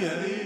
Yeah.